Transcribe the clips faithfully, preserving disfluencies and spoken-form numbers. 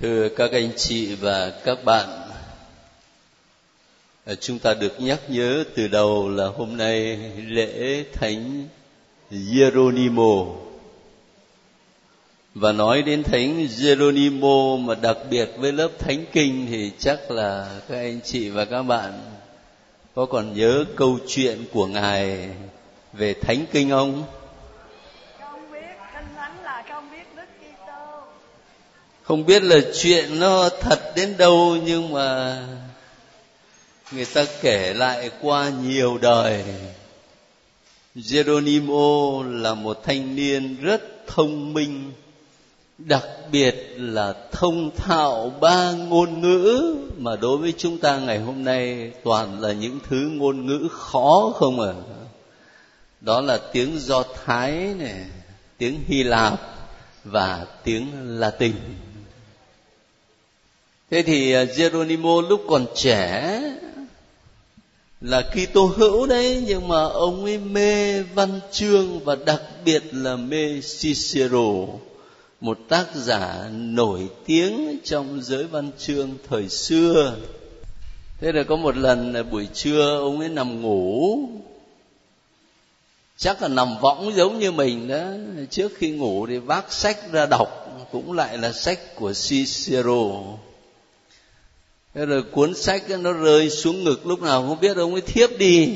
Thưa các anh chị và các bạn, chúng ta được nhắc nhớ từ đầu là hôm nay lễ Thánh Jerônimo. Và nói đến Thánh Jerônimo mà đặc biệt với lớp Thánh Kinh thì chắc là các anh chị và các bạn có còn nhớ câu chuyện của Ngài về Thánh Kinh không? Không biết là chuyện nó thật đến đâu, nhưng mà người ta kể lại qua nhiều đời. Jerônimo là một thanh niên rất thông minh, đặc biệt là thông thạo ba ngôn ngữ, mà đối với chúng ta ngày hôm nay toàn là những thứ ngôn ngữ khó không à. Đó là tiếng Do Thái này, tiếng Hy Lạp và tiếng Latin. Thế thì Jerônimo lúc còn trẻ là Kitô hữu đấy, nhưng mà ông ấy mê văn chương và đặc biệt là mê Cicero, một tác giả nổi tiếng trong giới văn chương thời xưa. Thế là có một lần buổi trưa ông ấy nằm ngủ, chắc là nằm võng giống như mình đó. Trước khi ngủ thì vác sách ra đọc, cũng lại là sách của Cicero. Thế rồi cuốn sách nó rơi xuống ngực, lúc nào không biết, ông ấy thiếp đi.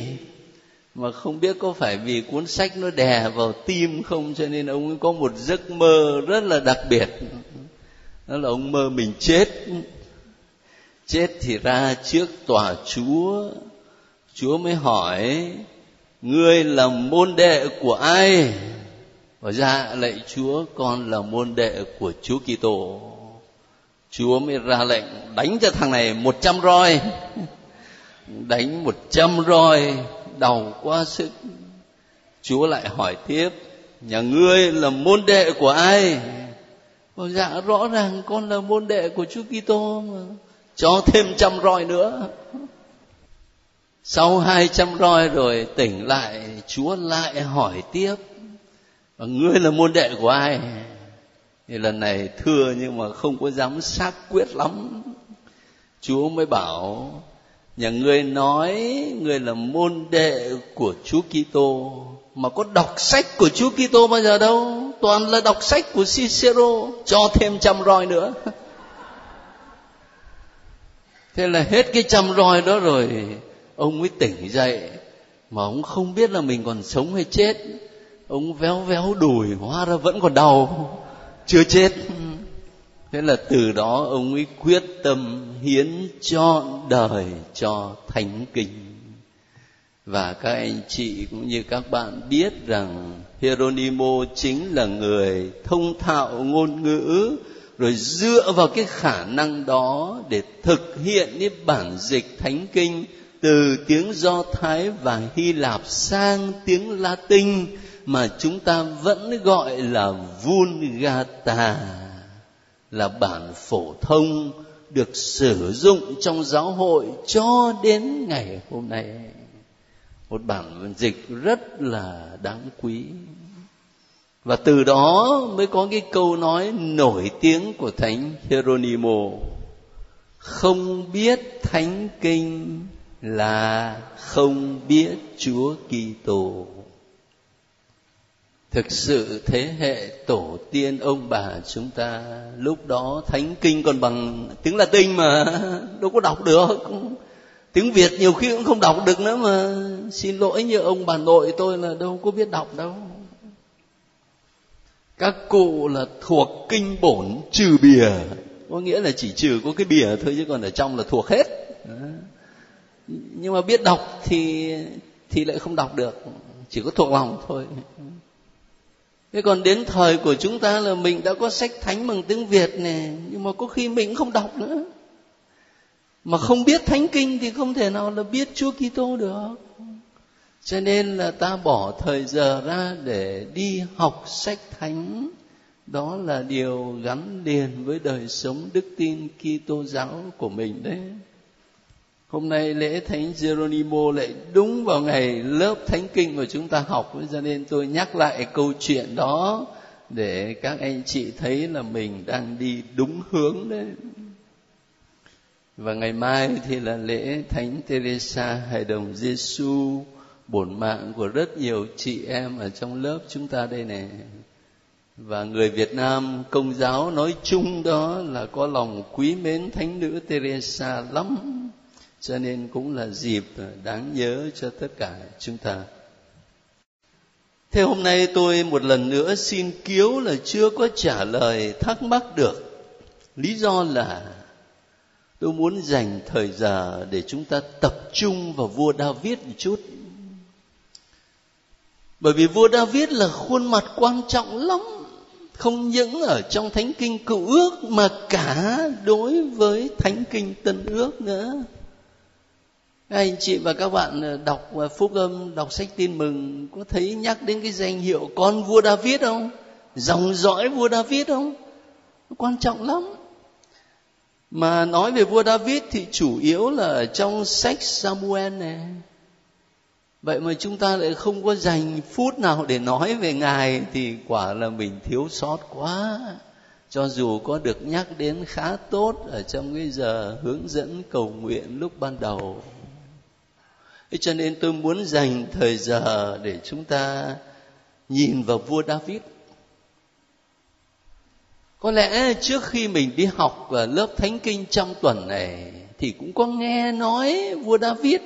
Mà không biết có phải vì cuốn sách nó đè vào tim không, cho nên ông ấy có một giấc mơ rất là đặc biệt. Đó là ông mơ mình chết. Chết thì ra trước tòa Chúa. Chúa mới hỏi: "Ngươi là môn đệ của ai?" Và dạ lạy Chúa, con là môn đệ của Chúa Kitô. Chúa mới ra lệnh đánh cho thằng này một trăm roi. Đánh một trăm roi đau quá sức. Chúa lại hỏi tiếp: "Nhà ngươi là môn đệ của ai?" Và dạ rõ ràng con là môn đệ của Chúa Kitô mà. Cho thêm trăm roi nữa. Sau hai trăm roi rồi tỉnh lại, Chúa lại hỏi tiếp: "Và ngươi là môn đệ của ai?" Thì lần này thưa nhưng mà không có dám xác quyết lắm. Chúa mới bảo: "Nhà ngươi nói ngươi là môn đệ của Chúa Kitô, mà có đọc sách của Chúa Kitô bao giờ đâu, toàn là đọc sách của Cicero, cho thêm trăm roi nữa." Thế là hết cái trăm roi đó rồi, ông mới tỉnh dậy, mà ông không biết là mình còn sống hay chết. Ông véo véo đùi, hóa ra vẫn còn đau, chưa chết. Thế là từ đó ông ấy quyết tâm hiến trọn đời cho Thánh Kinh. Và các anh chị cũng như các bạn biết rằng Jerônimo chính là người thông thạo ngôn ngữ, rồi dựa vào cái khả năng đó để thực hiện cái bản dịch Thánh Kinh từ tiếng Do Thái và Hy Lạp sang tiếng Latin mà chúng ta vẫn gọi là Vulgata, là bản phổ thông được sử dụng trong giáo hội cho đến ngày hôm nay. Một bản dịch rất là đáng quý. Và từ đó mới có cái câu nói nổi tiếng của Thánh Jerônimo: "Không biết Thánh Kinh là không biết Chúa Kitô." Thực sự thế hệ tổ tiên ông bà chúng ta lúc đó Thánh Kinh còn bằng tiếng Latin mà đâu có đọc được. Tiếng Việt nhiều khi cũng không đọc được nữa mà. Xin lỗi, như ông bà nội tôi là đâu có biết đọc đâu. Các cụ là thuộc kinh bổn trừ bìa, có nghĩa là chỉ trừ có cái bìa thôi chứ còn ở trong là thuộc hết. Nhưng mà biết đọc thì thì lại không đọc được, chỉ có thuộc lòng thôi. Thế còn đến thời của chúng ta là mình đã có sách thánh bằng tiếng Việt này, nhưng mà có khi mình cũng không đọc nữa. Mà không biết Thánh Kinh thì không thể nào là biết Chúa Kitô được. Cho nên là ta bỏ thời giờ ra để đi học sách thánh, đó là điều gắn liền với đời sống đức tin Kitô giáo của mình đấy. Hôm nay lễ Thánh Jerônimo lại đúng vào ngày lớp Thánh Kinh của chúng ta học, cho nên tôi nhắc lại câu chuyện đó để các anh chị thấy là mình đang đi đúng hướng đấy. Và ngày mai thì là lễ Thánh Teresa, Hài Đồng Giêsu, bổn mạng của rất nhiều chị em ở trong lớp chúng ta đây này. Và người Việt Nam Công giáo nói chung đó là có lòng quý mến Thánh Nữ Teresa lắm. Cho nên cũng là dịp đáng nhớ cho tất cả chúng ta. Thế hôm nay tôi một lần nữa xin kiếu là chưa có trả lời thắc mắc được. Lý do là tôi muốn dành thời giờ để chúng ta tập trung vào vua David một chút. Bởi vì vua David là khuôn mặt quan trọng lắm, không những ở trong Thánh Kinh Cựu Ước mà cả đối với Thánh Kinh Tân Ước nữa. Các anh chị và các bạn đọc Phúc Âm, đọc sách Tin Mừng có thấy nhắc đến cái danh hiệu con vua David không? Dòng dõi vua David không? Quan trọng lắm. Mà nói về vua David thì chủ yếu là ở trong sách Samuel này. Vậy mà chúng ta lại không có dành phút nào để nói về Ngài thì quả là mình thiếu sót quá. Cho dù có được nhắc đến khá tốt ở trong cái giờ hướng dẫn cầu nguyện lúc ban đầu. Cho nên tôi muốn dành thời giờ để chúng ta nhìn vào vua David. Có lẽ trước khi mình đi học ở lớp Thánh Kinh trong tuần này thì cũng có nghe nói vua David.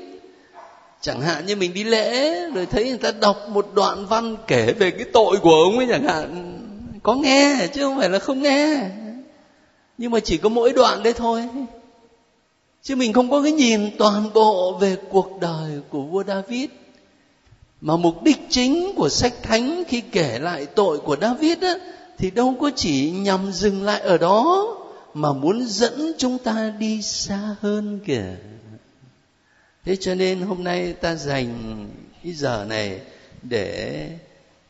Chẳng hạn như mình đi lễ rồi thấy người ta đọc một đoạn văn kể về cái tội của ông ấy chẳng hạn. Có nghe chứ không phải là không nghe. Nhưng mà chỉ có mỗi đoạn đấy thôi. Chứ mình không có cái nhìn toàn bộ về cuộc đời của vua David. Mà mục đích chính của sách thánh khi kể lại tội của David á, thì đâu có chỉ nhằm dừng lại ở đó, mà muốn dẫn chúng ta đi xa hơn kìa. Thế cho nên hôm nay ta dành cái giờ này để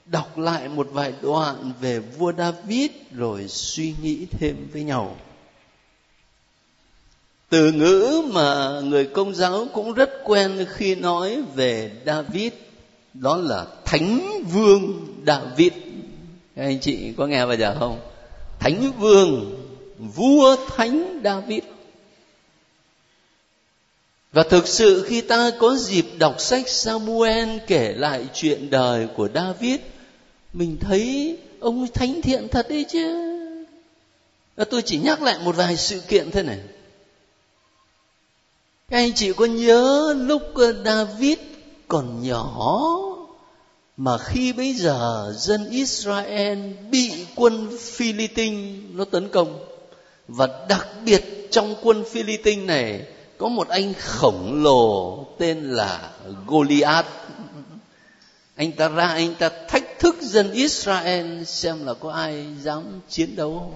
đọc lại một vài đoạn về vua David rồi suy nghĩ thêm với nhau. Từ ngữ mà người Công giáo cũng rất quen khi nói về David đó là Thánh Vương David. Các anh chị có nghe bao giờ không? Thánh Vương, vua Thánh David. Và thực sự khi ta có dịp đọc sách Samuel kể lại chuyện đời của David, mình thấy ông thánh thiện thật đấy chứ. Tôi chỉ nhắc lại một vài sự kiện thế này. Các anh chị có nhớ lúc David còn nhỏ mà khi bấy giờ dân Israel bị quân Phi-li-tinh nó tấn công, và đặc biệt trong quân Phi-li-tinh này có một anh khổng lồ tên là Goliath. Anh ta ra, anh ta thách thức dân Israel xem là có ai dám chiến đấu.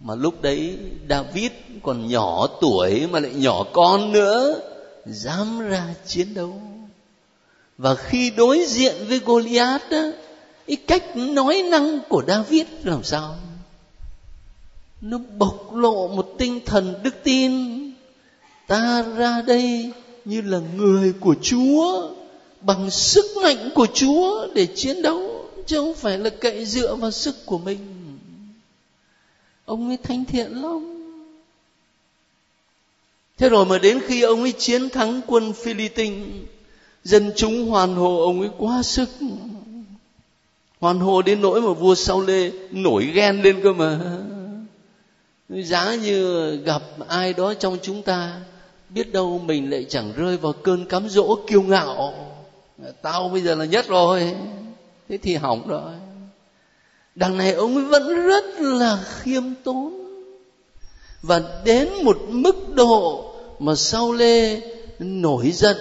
Mà lúc đấy David còn nhỏ tuổi mà lại nhỏ con nữa, dám ra chiến đấu. Và khi đối diện với Goliath á, cái cách nói năng của David làm sao? Nó bộc lộ một tinh thần đức tin. Ta ra đây như là người của Chúa, bằng sức mạnh của Chúa để chiến đấu, chứ không phải là cậy dựa vào sức của mình. Ông ấy thánh thiện lắm. Thế rồi mà đến khi ông ấy chiến thắng quân Phi-li-tinh, dân chúng hoàn hồ ông ấy quá sức. Hoàn hồ đến nỗi mà vua Sau Lê nổi ghen lên cơ mà. Giá như gặp ai đó trong chúng ta, biết đâu mình lại chẳng rơi vào cơn cám dỗ kiêu ngạo. Tao bây giờ là nhất rồi. Thế thì hỏng rồi. Đằng này ông ấy vẫn rất là khiêm tốn. Và đến một mức độ mà Sau Lê nổi giận,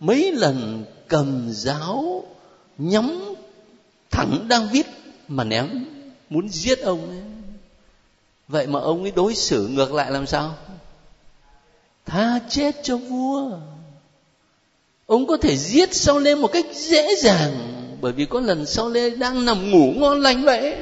mấy lần cầm giáo nhắm thẳng David mà ném, muốn giết ông ấy. Vậy mà ông ấy đối xử ngược lại làm sao? Tha chết cho vua. Ông có thể giết Sau Lê một cách dễ dàng, bởi vì có lần Sau Lê đang nằm ngủ ngon lành vậy.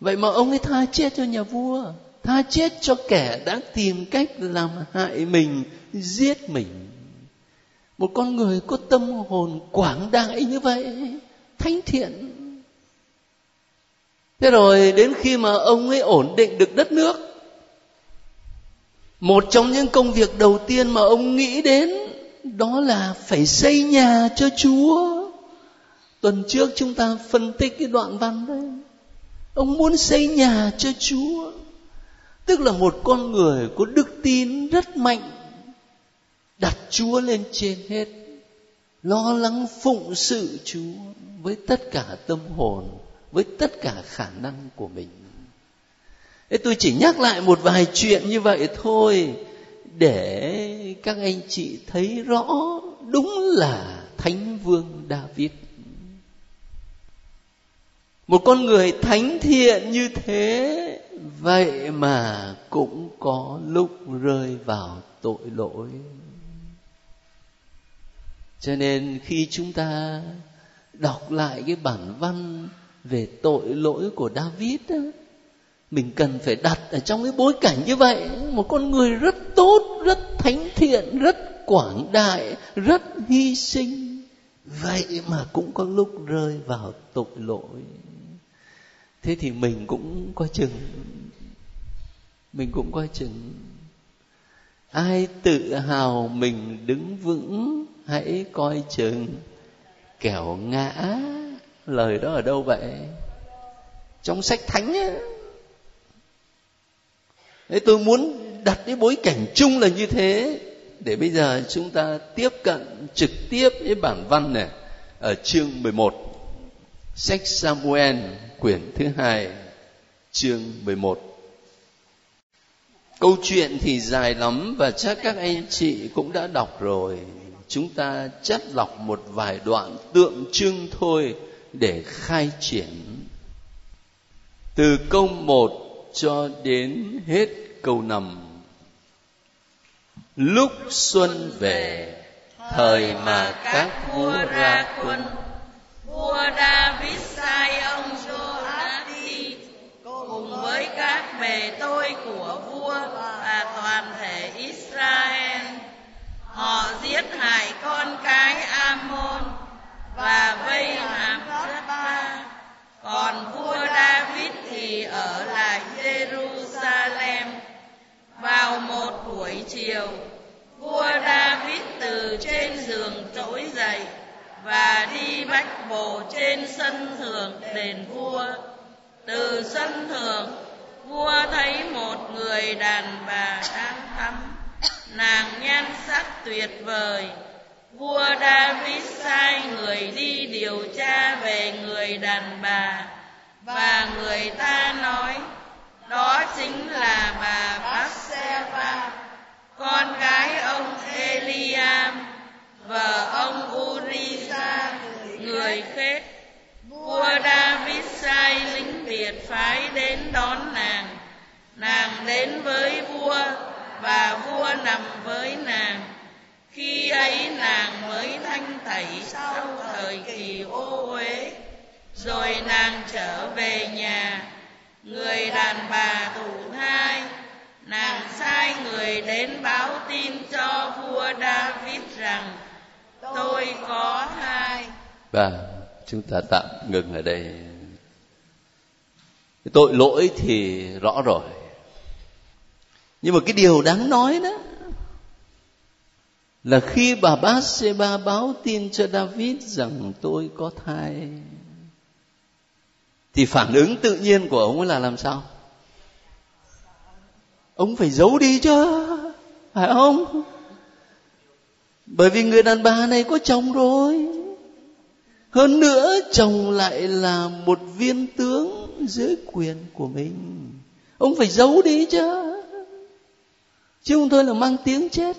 Vậy mà ông ấy tha chết cho nhà vua, tha chết cho kẻ đã tìm cách làm hại mình, giết mình. Một con người có tâm hồn quảng đại như vậy thánh thiện. Thế rồi đến khi mà ông ấy ổn định được đất nước, một trong những công việc đầu tiên mà ông nghĩ đến đó là phải xây nhà cho Chúa. Tuần trước chúng ta phân tích cái đoạn văn đấy. Ông muốn xây nhà cho Chúa, tức là một con người có đức tin rất mạnh, đặt Chúa lên trên hết, lo lắng phụng sự Chúa với tất cả tâm hồn, với tất cả khả năng của mình. Thế tôi chỉ nhắc lại một vài chuyện như vậy thôi để các anh chị thấy rõ đúng là Thánh Vương David. Một con người thánh thiện như thế, vậy mà cũng có lúc rơi vào tội lỗi. Cho nên khi chúng ta đọc lại cái bản văn về tội lỗi của David, mình cần phải đặt ở trong cái bối cảnh như vậy. Một con người rất tốt, rất thánh thiện, rất quảng đại, rất hy sinh, vậy mà cũng có lúc rơi vào tội lỗi. Thế thì mình cũng coi chừng, mình cũng coi chừng. Ai tự hào mình đứng vững, hãy coi chừng kẻo ngã. Lời đó ở đâu vậy? Trong sách thánh ấy. Đấy, tôi muốn đặt cái bối cảnh chung là như thế để bây giờ chúng ta tiếp cận trực tiếp với bản văn này ở chương mười một, sách Samuel quyển thứ hai, chương mười một. Câu chuyện thì dài lắm và chắc các anh chị cũng đã đọc rồi. Chúng ta chắt lọc một vài đoạn tượng trưng thôi để khai triển từ câu một cho đến hết câu năm. Lúc xuân về, thời mà các vua ra quân, vua David sai ông Joab đi cùng với các bề tôi của vua và toàn thể Israel. Họ giết hại con cái Amnon và vây hãm Rafah. Còn vua David thì ở lại Jerusalem. Vào một buổi chiều, vua David từ trên giường trỗi dậy và đi bách bộ trên sân thượng đền vua. Từ sân thượng, vua thấy một người đàn bà đang tắm, nàng nhan sắc tuyệt vời. Vua David sai người đi điều tra về người đàn bà, và người ta nói đó chính là bà Bathsheba, con gái ông Eliam, vợ ông Uriah người Khét. Vua David sai lính biệt phái đến đón nàng. Nàng đến với vua và vua nằm với nàng. Khi ấy nàng mới thanh tẩy sau thời kỳ ô uế. Rồi nàng trở về nhà. Người đàn bà thụ thai, nàng sai người đến báo tin cho vua David rằng tôi có thai. Và chúng ta tạm ngừng ở đây. Cái tội lỗi thì rõ rồi, nhưng mà cái điều đáng nói đó là khi bà Bathsheba báo tin cho David rằng tôi có thai, thì phản ứng tự nhiên của ông ấy là làm sao? Ông phải giấu đi chứ, phải không? Bởi vì người đàn bà này có chồng rồi. Hơn nữa chồng lại là một viên tướng dưới quyền của mình. Ông phải giấu đi chứ, chứ không thôi là mang tiếng chết.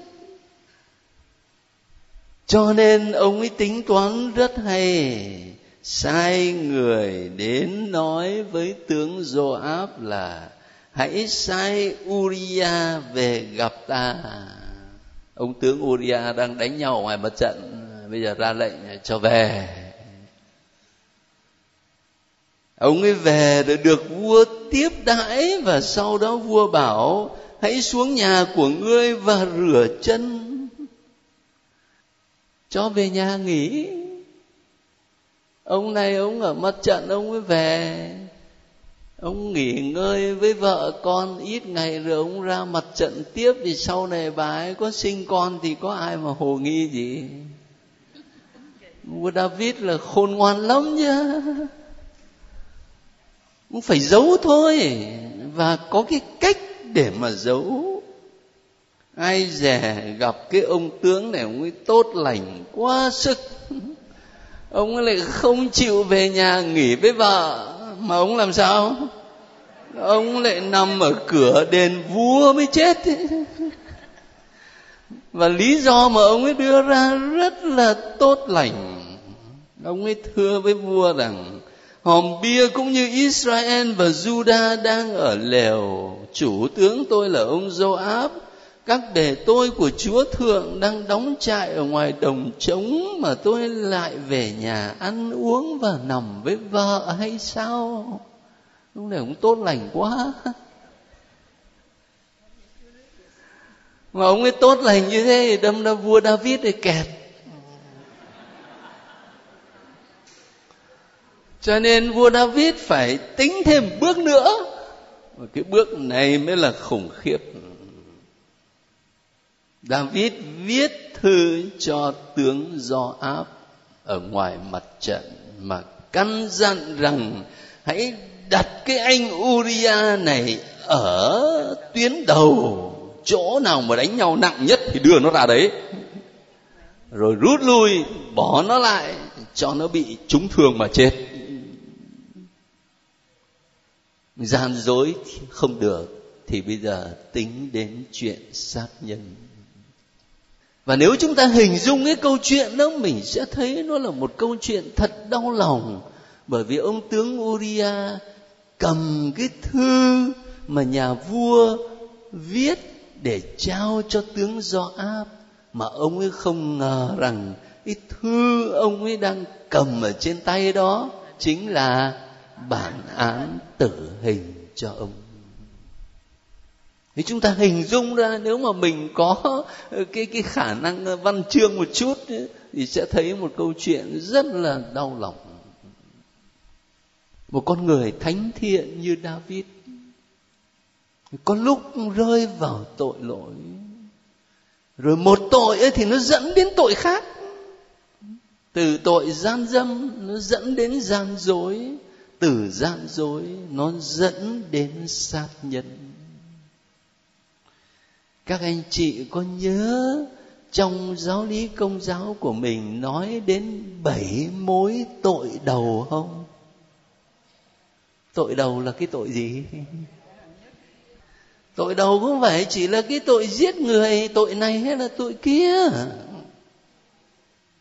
Cho nên ông ấy tính toán rất hay, sai người đến nói với tướng Joab là hãy sai Uriah về gặp ta. Ông tướng Uriah đang đánh nhau ngoài mặt trận, bây giờ ra lệnh cho về. Ông ấy về rồi được vua tiếp đãi, và sau đó vua bảo hãy xuống nhà của ngươi và rửa chân, cho về nhà nghỉ. Ông này ông ở mặt trận ông mới về, ông nghỉ ngơi với vợ con ít ngày rồi ông ra mặt trận tiếp, thì sau này bà ấy có sinh con thì có ai mà hồ nghi gì. Vua David là khôn ngoan lắm chứ, cũng phải giấu thôi, và có cái cách để mà giấu. Ai dè gặp cái ông tướng này ông ấy tốt lành quá sức, ông ấy lại không chịu về nhà nghỉ với vợ, mà ông làm sao? Ông lại nằm ở cửa đền vua mới chết ấy. Và lý do mà ông ấy đưa ra rất là tốt lành. Ông ấy thưa với vua rằng hòm bia cũng như Israel và Judah đang ở lều chủ tướng tôi là ông Joab. Các đệ tôi của Chúa Thượng đang đóng trại ở ngoài đồng trống, mà tôi lại về nhà ăn uống và nằm với vợ hay sao? Lúc này cũng tốt lành quá. Mà ông ấy tốt lành như thế thì đâm ra vua David thì kẹt. Cho nên vua David phải tính thêm bước nữa. Và cái bước này mới là khủng khiếp. David viết thư cho tướng Joab ở ngoài mặt trận mà căn dặn rằng hãy đặt cái anh Uriah này ở tuyến đầu, chỗ nào mà đánh nhau nặng nhất thì đưa nó ra đấy, rồi rút lui bỏ nó lại cho nó bị trúng thương mà chết. Gian dối không được thì bây giờ tính đến chuyện sát nhân. Và nếu chúng ta hình dung cái câu chuyện đó, mình sẽ thấy nó là một câu chuyện thật đau lòng. Bởi vì ông tướng Uriah cầm cái thư mà nhà vua viết để trao cho tướng Joab, mà ông ấy không ngờ rằng cái thư ông ấy đang cầm ở trên tay đó chính là bản án tử hình cho ông. Thì chúng ta hình dung ra, nếu mà mình có cái, cái khả năng văn chương một chút thì sẽ thấy một câu chuyện rất là đau lòng. Một con người thánh thiện như David có lúc rơi vào tội lỗi, rồi một tội ấy thì nó dẫn đến tội khác. Từ tội gian dâm nó dẫn đến gian dối, từ gian dối nó dẫn đến sát nhân. Các anh chị có nhớ trong giáo lý Công giáo của mình nói đến bảy mối tội đầu không? Tội đầu là cái tội gì? Tội đầu không phải chỉ là cái tội giết người, tội này hay là tội kia,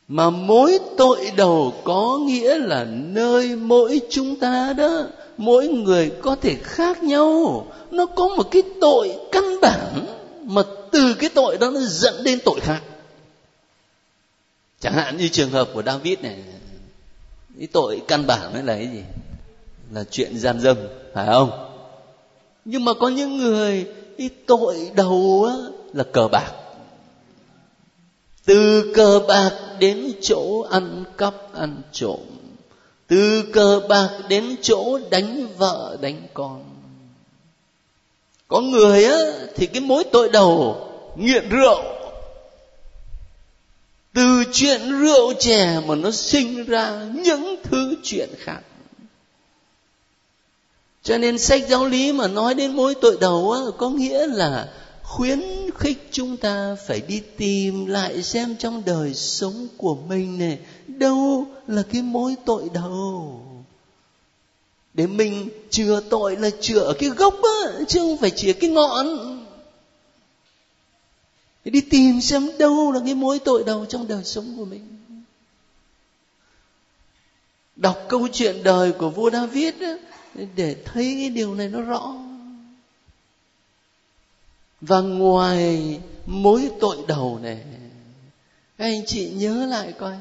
mà mối tội đầu có nghĩa là nơi mỗi chúng ta đó, mỗi người có thể khác nhau, nó có một cái tội căn bản mà từ cái tội đó nó dẫn đến tội khác. Chẳng hạn như trường hợp của David này, cái tội căn bản ấy là cái gì? Là chuyện gian dâm, phải không? Nhưng mà có những người cái tội đầu là cờ bạc, từ cờ bạc đến chỗ ăn cắp ăn trộm, từ cờ bạc đến chỗ đánh vợ đánh con. Có người á thì cái mối tội đầu nghiện rượu, từ chuyện rượu chè mà nó sinh ra những thứ chuyện khác. Cho nên sách giáo lý mà nói đến mối tội đầu á, có nghĩa là khuyến khích chúng ta phải đi tìm lại xem trong đời sống của mình này đâu là cái mối tội đầu, để mình chừa tội là chừa ở cái gốc á, chứ không phải chừa cái ngọn. Để đi tìm xem đâu là cái mối tội đầu trong đời sống của mình. Đọc câu chuyện đời của vua David á, để thấy cái điều này nó rõ. Và ngoài mối tội đầu này, anh chị nhớ lại coi,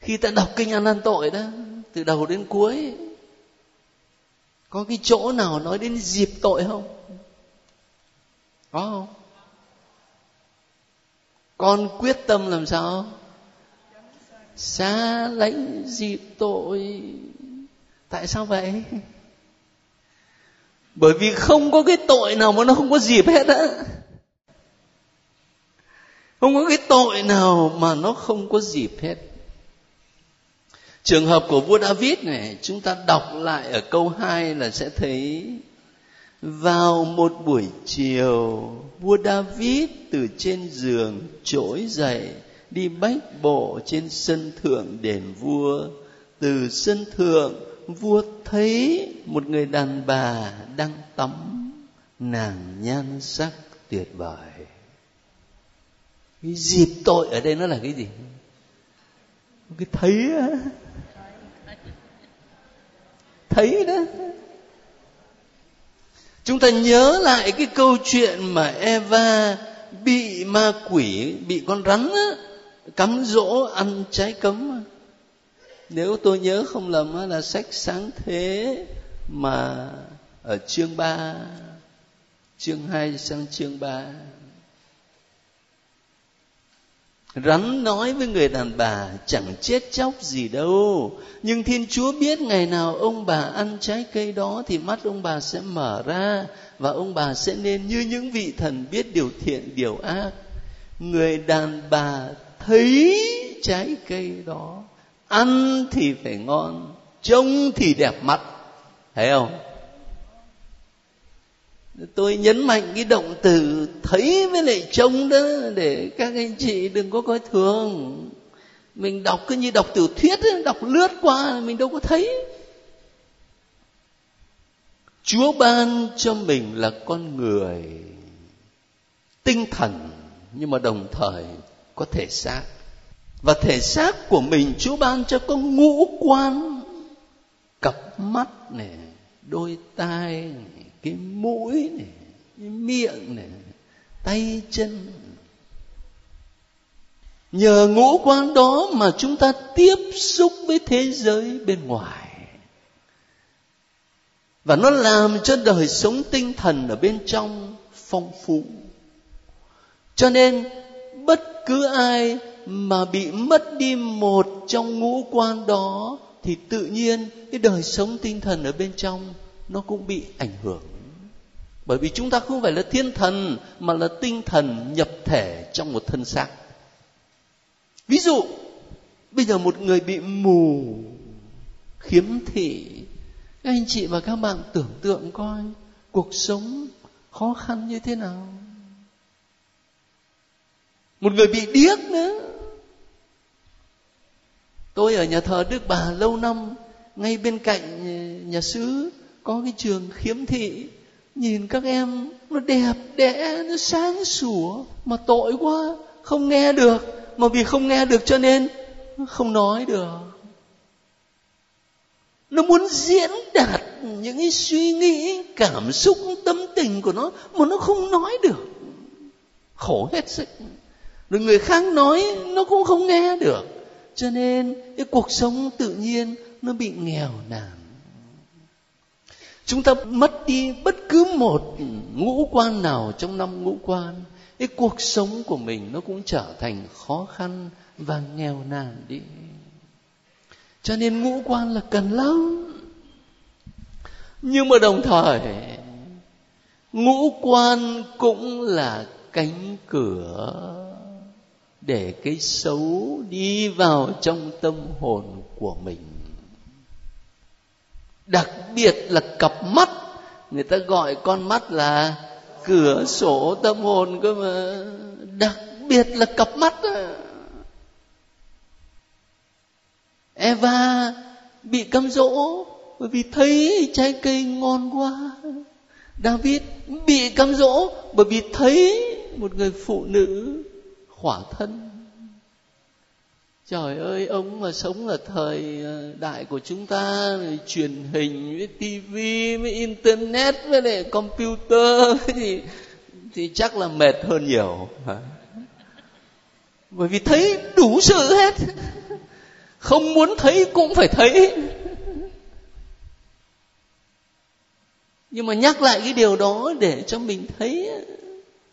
khi ta đọc kinh Ăn Năn Tội đó, từ đầu đến cuối có cái chỗ nào nói đến dịp tội không? Có không? Con quyết tâm làm sao xa lánh dị tội. Tại sao vậy? Bởi vì không có cái tội nào mà nó không có dịp hết á. Không có cái tội nào mà nó không có dịp hết. Trường hợp của vua David này, chúng ta đọc lại ở câu hai là sẽ thấy: vào một buổi chiều, vua David từ trên giường trỗi dậy, đi bách bộ trên sân thượng đền vua. Từ sân thượng, vua thấy một người đàn bà đang tắm, nàng nhan sắc tuyệt vời. Cái dịp tội ở đây nó là cái gì? Cái thấy á, thấy đó. Chúng ta nhớ lại cái câu chuyện mà Eva bị ma quỷ, bị con rắn á, cắm dỗ ăn trái cấm. Nếu tôi nhớ không lầm là sách Sáng Thế mà ở chương ba, chương hai sang chương ba. Rắn nói với người đàn bà: chẳng chết chóc gì đâu, nhưng Thiên Chúa biết ngày nào ông bà ăn trái cây đó thì mắt ông bà sẽ mở ra, và ông bà sẽ nên như những vị thần biết điều thiện điều ác. Người đàn bà thấy trái cây đó, ăn thì phải ngon, trông thì đẹp mắt. Thấy không? Tôi nhấn mạnh cái động từ thấy với lại trông đó để các anh chị đừng có coi thường. Mình đọc cứ như đọc tiểu thuyết ấy, đọc lướt qua mình đâu có thấy. Chúa ban cho mình là con người tinh thần nhưng mà đồng thời có thể xác. Và thể xác của mình Chúa ban cho có ngũ quan: cặp mắt này, đôi tai này, cái mũi này, cái miệng này, tay chân. Nhờ ngũ quan đó mà chúng ta tiếp xúc với thế giới bên ngoài, và nó làm cho đời sống tinh thần ở bên trong phong phú. Cho nên bất cứ ai mà bị mất đi một trong ngũ quan đó thì tự nhiên cái đời sống tinh thần ở bên trong nó cũng bị ảnh hưởng. Bởi vì chúng ta không phải là thiên thần mà là tinh thần nhập thể trong một thân xác. Ví dụ bây giờ một người bị mù, khiếm thị, các anh chị và các bạn tưởng tượng coi cuộc sống khó khăn như thế nào. Một người bị điếc nữa. Tôi ở nhà thờ Đức Bà lâu năm, ngay bên cạnh nhà xứ có cái trường khiếm thị. Nhìn các em nó đẹp đẽ, nó sáng sủa, mà tội quá không nghe được. Mà vì không nghe được cho nên không nói được. Nó muốn diễn đạt những cái suy nghĩ, cảm xúc, tâm tình của nó mà nó không nói được, khổ hết sức. Rồi người khác nói nó cũng không nghe được, cho nên cái cuộc sống tự nhiên nó bị nghèo nàn. Chúng ta mất đi bất cứ một ngũ quan nào trong năm ngũ quan, cái cuộc sống của mình nó cũng trở thành khó khăn và nghèo nàn đi. Cho nên ngũ quan là cần lắm. Nhưng mà đồng thời ngũ quan cũng là cánh cửa để cái xấu đi vào trong tâm hồn của mình. Đặc biệt là cặp mắt. Người ta gọi con mắt là cửa sổ tâm hồn cơ mà. Đặc biệt là cặp mắt. Eva bị cám dỗ bởi vì thấy trái cây ngon quá. David bị cám dỗ bởi vì thấy một người phụ nữ khỏa thân. Trời ơi, ông mà sống ở thời đại của chúng ta, truyền hình với tivi với internet với lại computer thì, thì chắc là mệt hơn nhiều. Bởi vì thấy đủ sự hết, không muốn thấy cũng phải thấy. Nhưng mà nhắc lại cái điều đó để cho mình thấy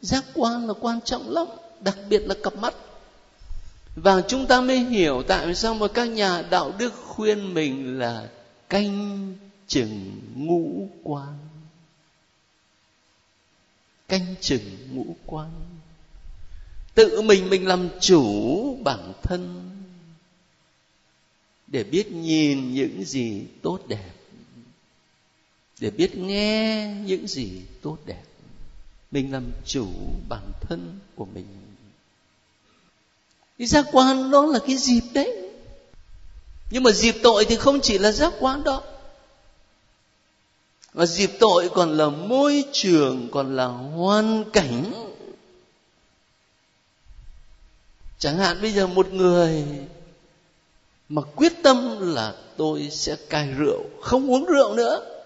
giác quan là quan trọng lắm, đặc biệt là cặp mắt. Và chúng ta mới hiểu tại sao mà các nhà đạo đức khuyên mình là canh chừng ngũ quan. Canh chừng ngũ quan. Tự mình mình làm chủ bản thân để biết nhìn những gì tốt đẹp, để biết nghe những gì tốt đẹp. Mình làm chủ bản thân của mình. Cái giác quan đó là cái dịp đấy. Nhưng mà dịp tội thì không chỉ là giác quan đó, mà dịp tội còn là môi trường, còn là hoàn cảnh. Chẳng hạn bây giờ một người mà quyết tâm là tôi sẽ cai rượu, không uống rượu nữa,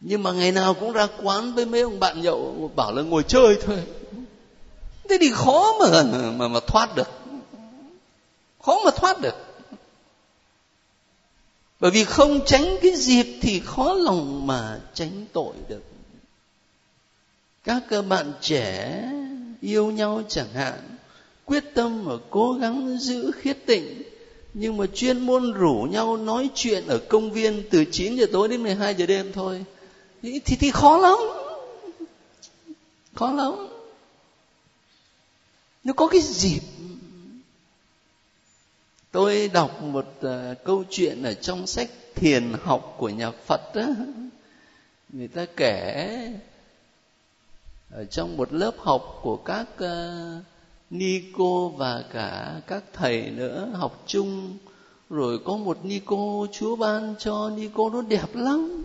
nhưng mà ngày nào cũng ra quán với mấy ông bạn nhậu, bảo là ngồi chơi thôi, thế thì khó mà mà mà thoát được, khó mà thoát được. Bởi vì không tránh cái dịp thì khó lòng mà tránh tội được. Các cơ bạn trẻ yêu nhau chẳng hạn, quyết tâm và cố gắng giữ khiết tịnh, nhưng mà chuyên môn rủ nhau nói chuyện ở công viên từ chín giờ tối đến mười hai giờ đêm thôi, thì thì khó lắm, khó lắm. Nó có cái dịp. Tôi đọc một uh, câu chuyện ở trong sách thiền học của nhà Phật đó. Người ta kể ở trong một lớp học của các uh, ni cô và cả các thầy nữa học chung, rồi có một ni cô Chúa ban cho ni cô nó đẹp lắm,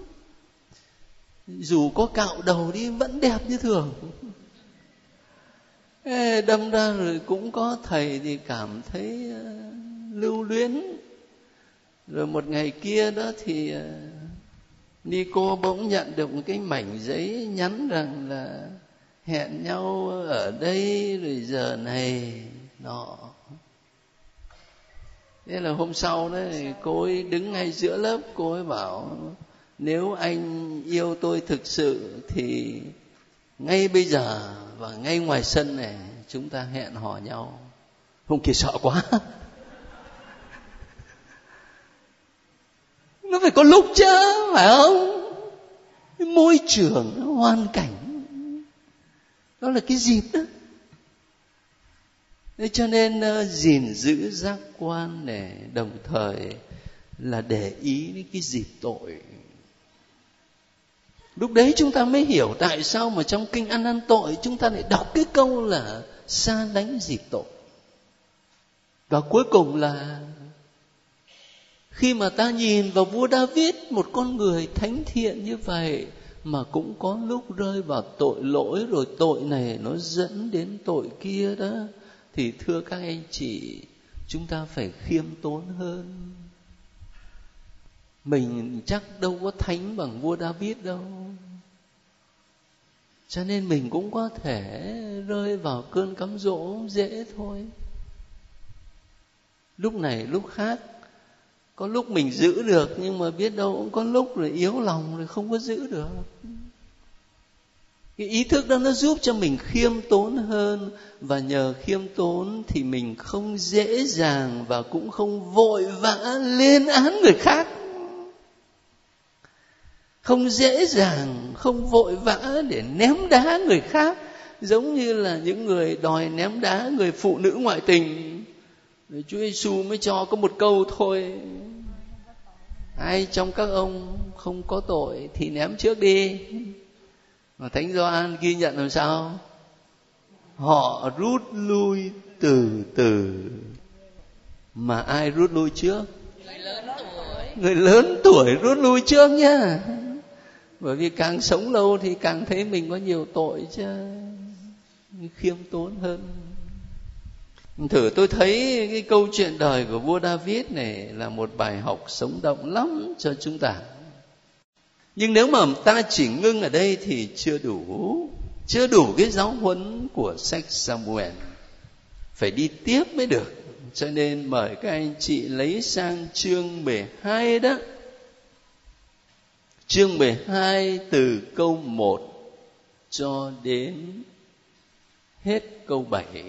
dù có cạo đầu đi vẫn đẹp như thường. Ê, đâm ra rồi cũng có thầy thì cảm thấy uh, lưu luyến. Rồi một ngày kia đó thì uh, ni cô bỗng nhận được một cái mảnh giấy nhắn rằng là hẹn nhau ở đây rồi giờ này nọ. Thế là hôm sau đấy, cô ấy đứng ngay giữa lớp, cô ấy bảo nếu anh yêu tôi thực sự thì ngay bây giờ và ngay ngoài sân này chúng ta hẹn hò nhau. Hôm kia sợ quá. Nó phải có lúc chứ, phải không? Môi trường, hoàn cảnh, đó là cái dịp đó. Thế cho nên gìn giữ giác quan này, đồng thời là để ý đến cái dịp tội. Lúc đấy chúng ta mới hiểu tại sao mà trong kinh Ăn Năn Tội chúng ta lại đọc cái câu là xa lánh dịp tội. Và cuối cùng là khi mà ta nhìn vào vua David, một con người thánh thiện như vậy mà cũng có lúc rơi vào tội lỗi, rồi tội này nó dẫn đến tội kia đó, thì thưa các anh chị, chúng ta phải khiêm tốn hơn. Mình chắc đâu có thánh bằng vua David đâu, cho nên mình cũng có thể rơi vào cơn cám dỗ dễ thôi. Lúc này lúc khác, có lúc mình giữ được, nhưng mà biết đâu cũng có lúc rồi yếu lòng rồi không có giữ được. Cái ý thức đó nó giúp cho mình khiêm tốn hơn, và nhờ khiêm tốn thì mình không dễ dàng và cũng không vội vã lên án người khác. Không dễ dàng, không vội vã để ném đá người khác, giống như là những người đòi ném đá người phụ nữ ngoại tình. Rồi Chúa Giêsu mới cho có một câu thôi: ai trong các ông không có tội thì ném trước đi. Mà Thánh Gioan ghi nhận làm sao? Họ rút lui từ từ. Mà ai rút lui trước? Người lớn tuổi. Người lớn tuổi rút lui trước nhá. Bởi vì càng sống lâu thì càng thấy mình có nhiều tội chứ. Khiêm tốn hơn. Thử tôi thấy cái câu chuyện đời của vua David này là một bài học sống động lắm cho chúng ta. Nhưng nếu mà ta chỉ ngưng ở đây thì chưa đủ, chưa đủ cái giáo huấn của sách Samuel. Phải đi tiếp mới được. Cho nên mời các anh chị lấy sang chương mười hai đó. Chương mười hai từ câu một cho đến hết câu bảy.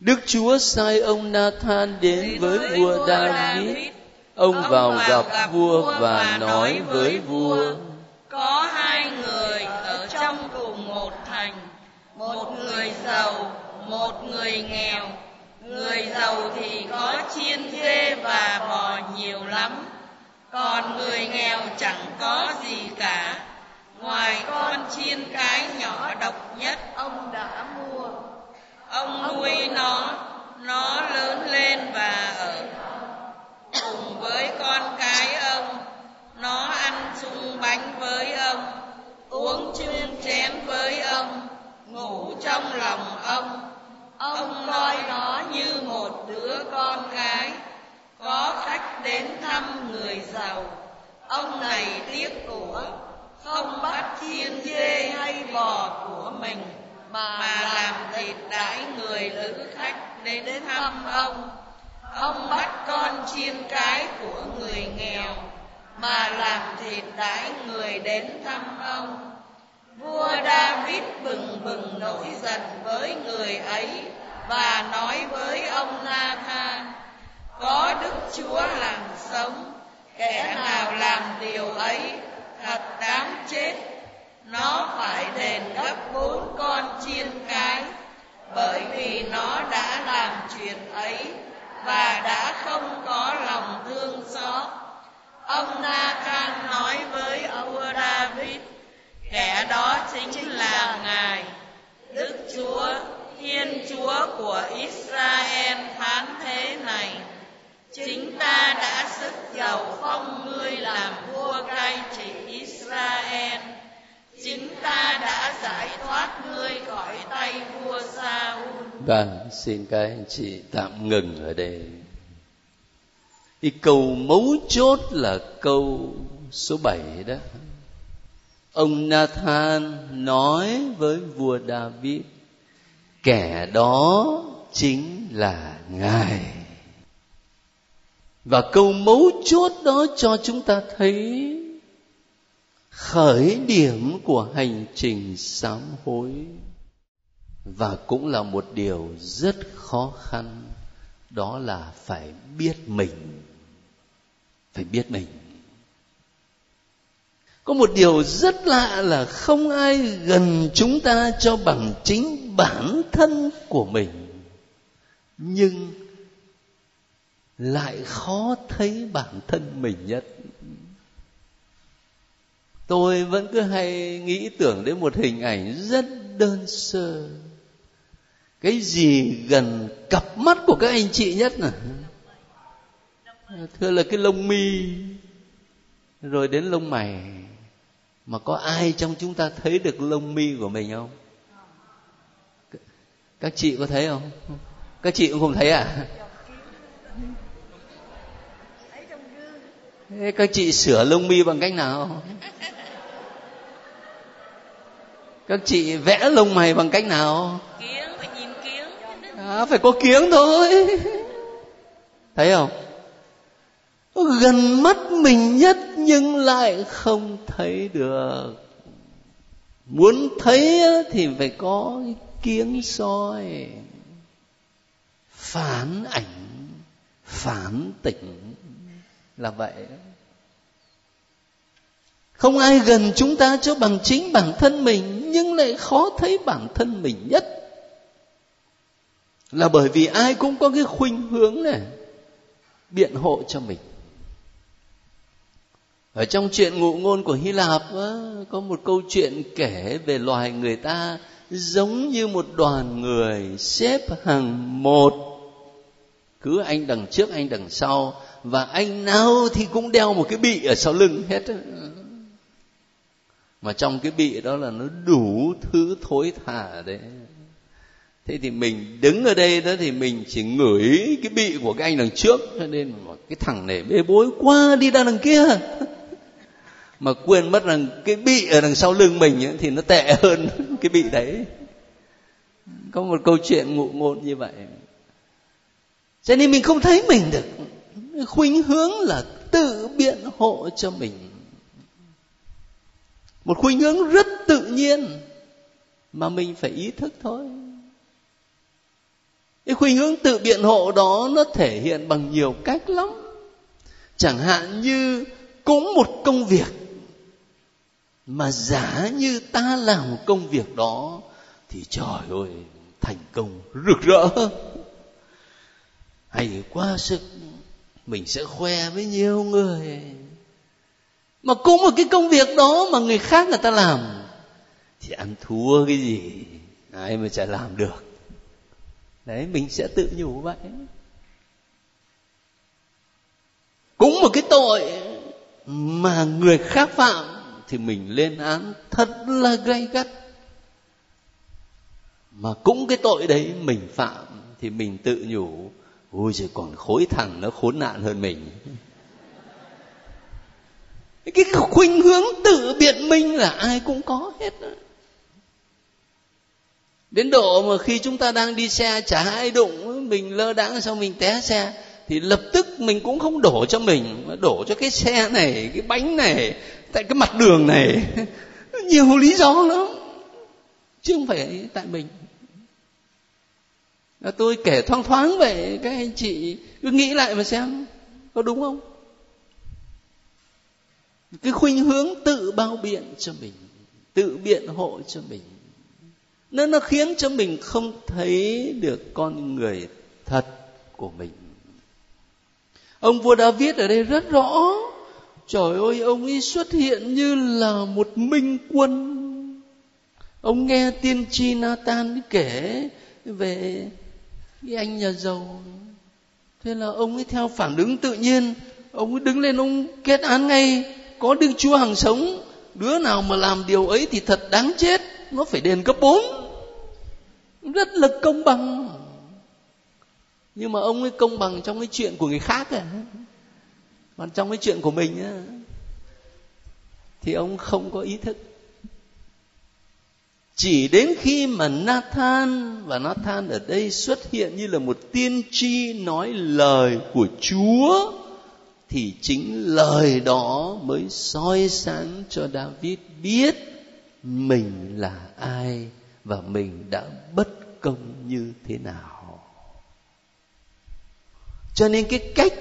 Đức Chúa sai ông Nathan đến với vua David. Ông vào gặp vua và nói với vua: có hai người ở trong cùng một thành, một người giàu, một người nghèo. Người giàu thì có chiên dê và bò nhiều lắm, còn người nghèo chẳng có gì cả, ngoài con chiên cái nhỏ độc nhất ông đã mua. Ông nuôi nó, nó lớn lên và ở cùng với con cái ông. Nó ăn chung bánh với ông, uống chung chén với ông, ngủ trong lòng ông. Ông coi nó như một đứa con gái. Có khách đến thăm người giàu, ông này tiếc của, không bắt chiên dê hay bò của mình mà làm thịt đãi người lữ khách đến thăm ông. Ông bắt con chiên cái của người nghèo mà làm thịt đãi người đến thăm ông. Vua David bừng bừng nổi giận với người ấy và nói với ông Nathan: có Đức Chúa làm sống, kẻ nào làm điều ấy thật đáng chết. Nó phải đền gấp bốn con chiên cái, bởi vì nó đã làm chuyện ấy và đã không có lòng thương xót. Ông Nathan nói với ông David: kẻ đó chính là Ngài, Đức Chúa, Thiên Chúa của Israel phán thế này: chính ta đã sức dầu phong ngươi làm vua cai trị Israel. Chính ta đã giải thoát ngươi khỏi tay vua Saul. Vâng, xin các anh chị tạm ngừng ở đây. Thì câu mấu chốt là câu số bảy đó. Ông Nathan nói với vua David: kẻ đó chính là Ngài. Và câu mấu chốt đó cho chúng ta thấy khởi điểm của hành trình sám hối, và cũng là một điều rất khó khăn, đó là phải biết mình. Phải biết mình. Có một điều rất lạ là không ai gần chúng ta cho bằng chính bản thân của mình, nhưng lại khó thấy bản thân mình nhất. Tôi vẫn cứ hay nghĩ tưởng đến một hình ảnh rất đơn sơ. Cái gì gần cặp mắt của các anh chị nhất nè? Thưa là cái lông mi, rồi đến lông mày. Mà có ai trong chúng ta thấy được lông mi của mình không? Các chị có thấy không? Các chị cũng không thấy à? Thế các chị sửa lông mi bằng cách nào? Các chị vẽ lông mày bằng cách nào? Kiếng, phải nhìn kiếng. À, phải có kiếng thôi. Thấy không? Gần mắt mình nhất nhưng lại không thấy được. Muốn thấy thì phải có kiếng soi, phản ảnh, phản tỉnh. Là vậy. Không ai gần chúng ta cho bằng chính bản thân mình, nhưng lại khó thấy bản thân mình nhất. Là bởi vì ai cũng có cái khuynh hướng này biện hộ cho mình. Ở trong chuyện ngụ ngôn của Hy Lạp có một câu chuyện kể về loài người ta giống như một đoàn người xếp hàng một, cứ anh đằng trước anh đằng sau, và anh nào thì cũng đeo một cái bị ở sau lưng hết. Mà trong cái bị đó là nó đủ thứ thối thả đấy. Thế thì mình đứng ở đây đó thì mình chỉ ngửi cái bị của cái anh đằng trước, cho nên cái thằng này bê bối quá, đi ra đằng kia. Mà quên mất rằng cái bị ở đằng sau lưng mình ấy, thì nó tệ hơn cái bị đấy. Có một câu chuyện ngụ ngôn như vậy. Cho nên mình không thấy mình được. Khuynh hướng là tự biện hộ cho mình, một khuynh hướng rất tự nhiên mà mình phải ý thức thôi. Cái khuynh hướng tự biện hộ đó nó thể hiện bằng nhiều cách lắm. Chẳng hạn như cũng một công việc, mà giả như ta làm công việc đó thì trời ơi, thành công rực rỡ, hay quá sức, mình sẽ khoe với nhiều người. Mà cũng một cái công việc đó mà người khác người ta làm thì ăn thua cái gì, ai mà chả làm được. Đấy, mình sẽ tự nhủ vậy. Cũng một cái tội mà người khác phạm thì mình lên án thật là gay gắt. Mà cũng cái tội đấy mình phạm thì mình tự nhủ, ôi giời, còn khối thằng nó khốn nạn hơn mình. Cái khuynh hướng tự biện minh là ai cũng có hết đó. Đến độ mà khi chúng ta đang đi xe chả ai đụng, mình lơ đãng sau mình té xe, thì lập tức mình cũng không đổ cho mình, mà đổ cho cái xe này, cái bánh này, tại cái mặt đường này. Nhiều lý do lắm, chứ không phải tại mình. Tôi kể thoáng thoáng vậy, các anh chị cứ nghĩ lại mà xem có đúng không. Cái khuynh hướng tự bao biện cho mình, tự biện hộ cho mình, nó nó khiến cho mình không thấy được con người thật của mình. Ông vua David ở đây rất rõ. Trời ơi, ông ấy xuất hiện như là một minh quân. Ông nghe tiên tri Nathan kể về cái anh nhà giàu, thế là ông ấy theo phản ứng tự nhiên, ông ấy đứng lên, ông kết án ngay, có Đức Chúa hằng sống, đứa nào mà làm điều ấy thì thật đáng chết, nó phải đền gấp bốn. Rất là công bằng. Nhưng mà ông ấy công bằng trong cái chuyện của người khác à, còn trong cái chuyện của mình á thì ông không có ý thức. Chỉ đến khi mà Nathan, và Nathan ở đây xuất hiện như là một tiên tri nói lời của Chúa, thì chính lời đó mới soi sáng cho David biết mình là ai và mình đã bất công như thế nào. Cho nên cái cách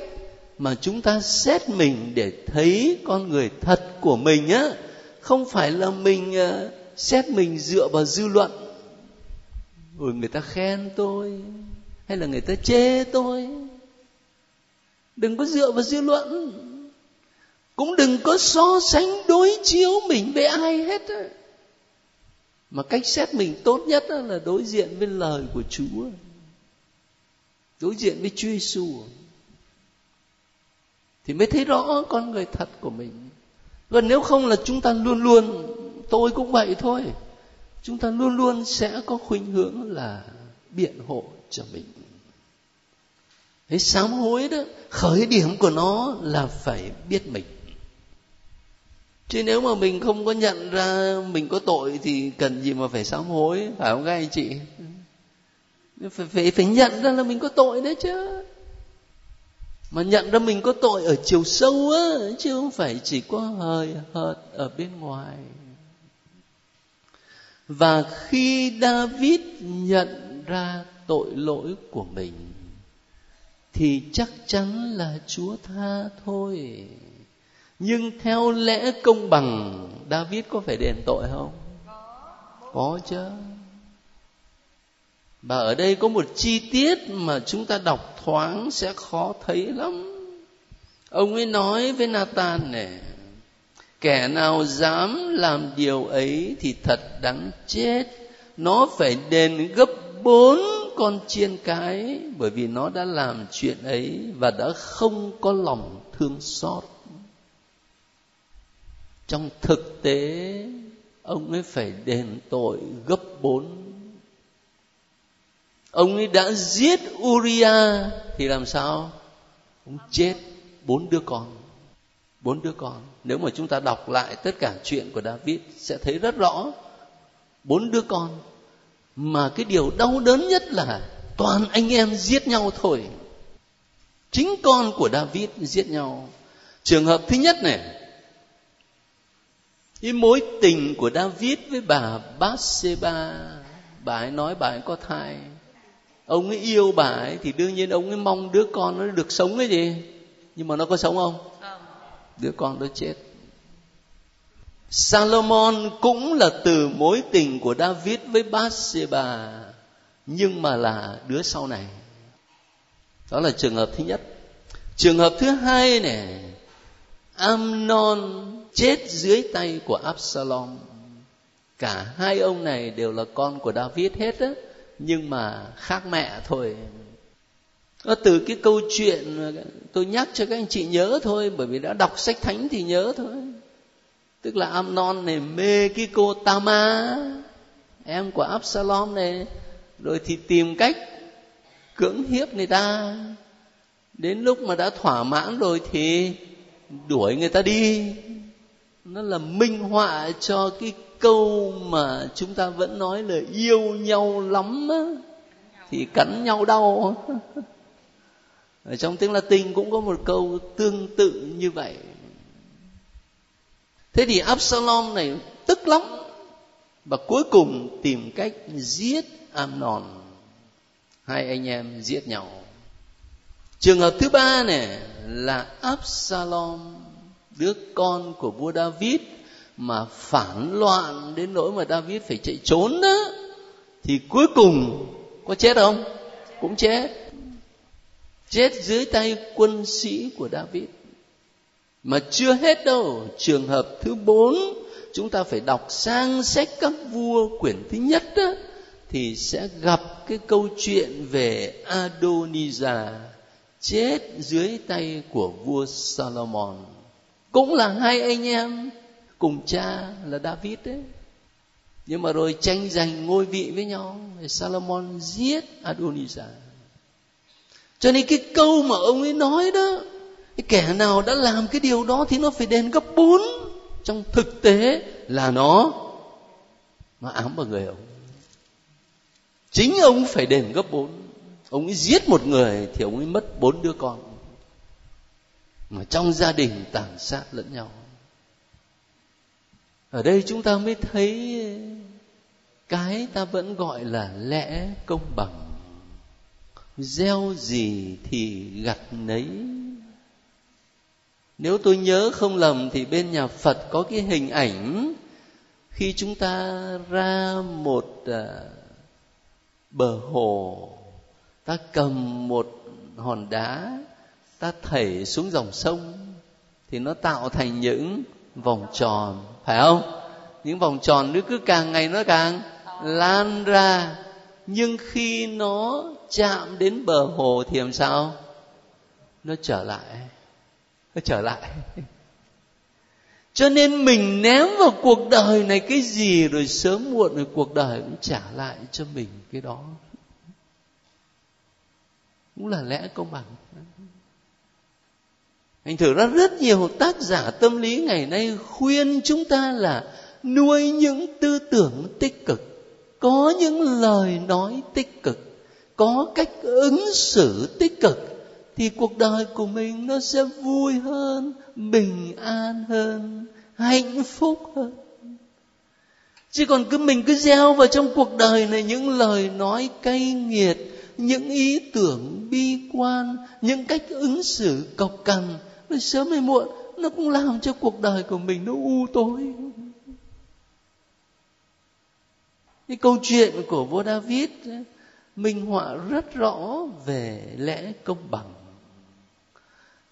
mà chúng ta xét mình để thấy con người thật của mình á, không phải là mình xét mình dựa vào dư luận. Rồi người ta khen tôi hay là người ta chê tôi, đừng có dựa vào dư luận. Cũng đừng có so sánh đối chiếu mình với ai hết. Mà cách xét mình tốt nhất là đối diện với lời của Chúa, đối diện với Chúa Giêsu, thì mới thấy rõ con người thật của mình. Còn nếu không là chúng ta luôn luôn, tôi cũng vậy thôi, chúng ta luôn luôn sẽ có khuynh hướng là biện hộ cho mình. Thế sám hối đó, khởi điểm của nó là phải biết mình. Chứ nếu mà mình không có nhận ra mình có tội thì cần gì mà phải sám hối, phải không các anh chị? Phải, phải, phải nhận ra là mình có tội đấy chứ. Mà nhận ra mình có tội ở chiều sâu á, chứ không phải chỉ có hời hợt ở bên ngoài. Và khi David nhận ra tội lỗi của mình thì chắc chắn là Chúa tha thôi. Nhưng theo lẽ công bằng, David có phải đền tội không? Có chứ. Và ở đây có một chi tiết mà chúng ta đọc thoáng sẽ khó thấy lắm. Ông ấy nói với Nathan này, kẻ nào dám làm điều ấy thì thật đáng chết, nó phải đền gấp bốn con chiên cái, bởi vì nó đã làm chuyện ấy và đã không có lòng thương xót. Trong thực tế, ông ấy phải đền tội gấp bốn. Ông ấy đã giết Uriah thì làm sao? Ông chết bốn đứa con. Bốn đứa con. Nếu mà chúng ta đọc lại tất cả chuyện của David sẽ thấy rất rõ. Bốn đứa con. Mà cái điều đau đớn nhất là toàn anh em giết nhau thôi. Chính con của David giết nhau. Trường hợp thứ nhất này, cái mối tình của David với bà Bathsheba, bà ấy nói bà ấy có thai. Ông ấy yêu bà ấy thì đương nhiên ông ấy mong đứa con nó được sống cái gì. Nhưng mà nó có sống không? Đứa con nó chết. Solomon cũng là từ mối tình của David với Bathsheba, nhưng mà là đứa sau này. Đó là trường hợp thứ nhất. Trường hợp thứ hai này, Amnon chết dưới tay của Absalom. Cả hai ông này đều là con của David hết á, nhưng mà khác mẹ thôi. Từ cái câu chuyện tôi nhắc cho các anh chị nhớ thôi, bởi vì đã đọc sách thánh thì nhớ thôi. Tức là Amnon này mê cái cô Tamar, em của Absalom này, rồi thì tìm cách cưỡng hiếp người ta. Đến lúc mà đã thỏa mãn rồi thì đuổi người ta đi. Nó là minh họa cho cái câu mà chúng ta vẫn nói là yêu nhau lắm á, thì cắn nhau đau. Ở trong tiếng Latin cũng có một câu tương tự như vậy. Thế thì Absalom này tức lắm, và cuối cùng tìm cách giết Amnon. Hai anh em giết nhau. Trường hợp thứ ba này là Absalom, đứa con của vua David, mà phản loạn đến nỗi mà David phải chạy trốn đó. Thì cuối cùng có chết không? Cũng chết. Chết dưới tay quân sĩ của David. Mà chưa hết đâu. Trường hợp thứ bốn, chúng ta phải đọc sang sách Các Vua quyển thứ nhất đó, thì sẽ gặp cái câu chuyện về Adonijah chết dưới tay của vua Solomon. Cũng là hai anh em cùng cha là David đấy, nhưng mà rồi tranh giành ngôi vị với nhau, Solomon giết Adonijah. Cho nên cái câu mà ông ấy nói đó, kẻ nào đã làm cái điều đó thì nó phải đền gấp bốn, trong thực tế là nó nó ám vào người ông. Chính ông phải đền gấp bốn. Ông ấy giết một người thì ông ấy mất bốn đứa con, mà trong gia đình tàn sát lẫn nhau. Ở đây chúng ta mới thấy cái ta vẫn gọi là lẽ công bằng. Gieo gì thì gặt nấy. Nếu tôi nhớ không lầm thì bên nhà Phật có cái hình ảnh khi chúng ta ra một bờ hồ, ta cầm một hòn đá, ta thảy xuống dòng sông thì nó tạo thành những vòng tròn, phải không? Những vòng tròn nó cứ càng ngày nó càng lan ra, nhưng khi nó chạm đến bờ hồ thì làm sao? Nó trở lại, nó trở lại. Cho nên mình ném vào cuộc đời này cái gì rồi sớm muộn rồi cuộc đời cũng trả lại cho mình cái đó. Cũng là lẽ công bằng. Thành thử ra rất nhiều tác giả tâm lý ngày nay khuyên chúng ta là nuôi những tư tưởng tích cực, có những lời nói tích cực, có cách ứng xử tích cực, thì cuộc đời của mình nó sẽ vui hơn, bình an hơn, hạnh phúc hơn. Chứ còn cứ mình cứ gieo vào trong cuộc đời này những lời nói cay nghiệt, những ý tưởng bi quan, những cách ứng xử cộc cằn, nó sớm hay muộn nó cũng làm cho cuộc đời của mình nó u tối. Cái câu chuyện của vua David minh họa rất rõ về lẽ công bằng.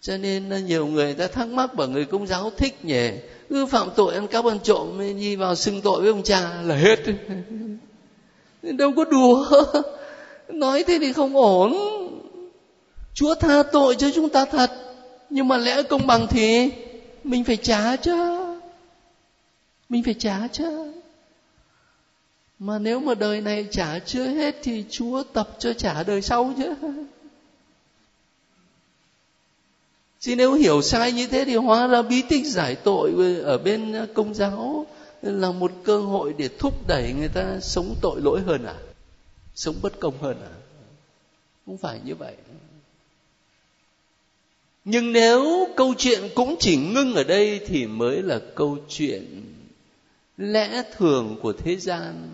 Cho nên nhiều người ta thắc mắc bảo người Công giáo thích nhỉ, cứ phạm tội ăn cắp ăn trộm nhi vào xưng tội với ông cha là hết. Đâu có đùa, nói thế thì không ổn. Chúa tha tội cho chúng ta thật, nhưng mà lẽ công bằng thì mình phải trả chứ, mình phải trả chứ. Mà nếu mà đời này trả chưa hết thì Chúa tập cho trả đời sau chứ. Chứ nếu hiểu sai như thế thì hóa ra bí tích giải tội ở bên Công giáo là một cơ hội để thúc đẩy người ta sống tội lỗi hơn à, sống bất công hơn à. Không phải như vậy. Nhưng nếu câu chuyện cũng chỉ ngưng ở đây thì mới là câu chuyện lẽ thường của thế gian.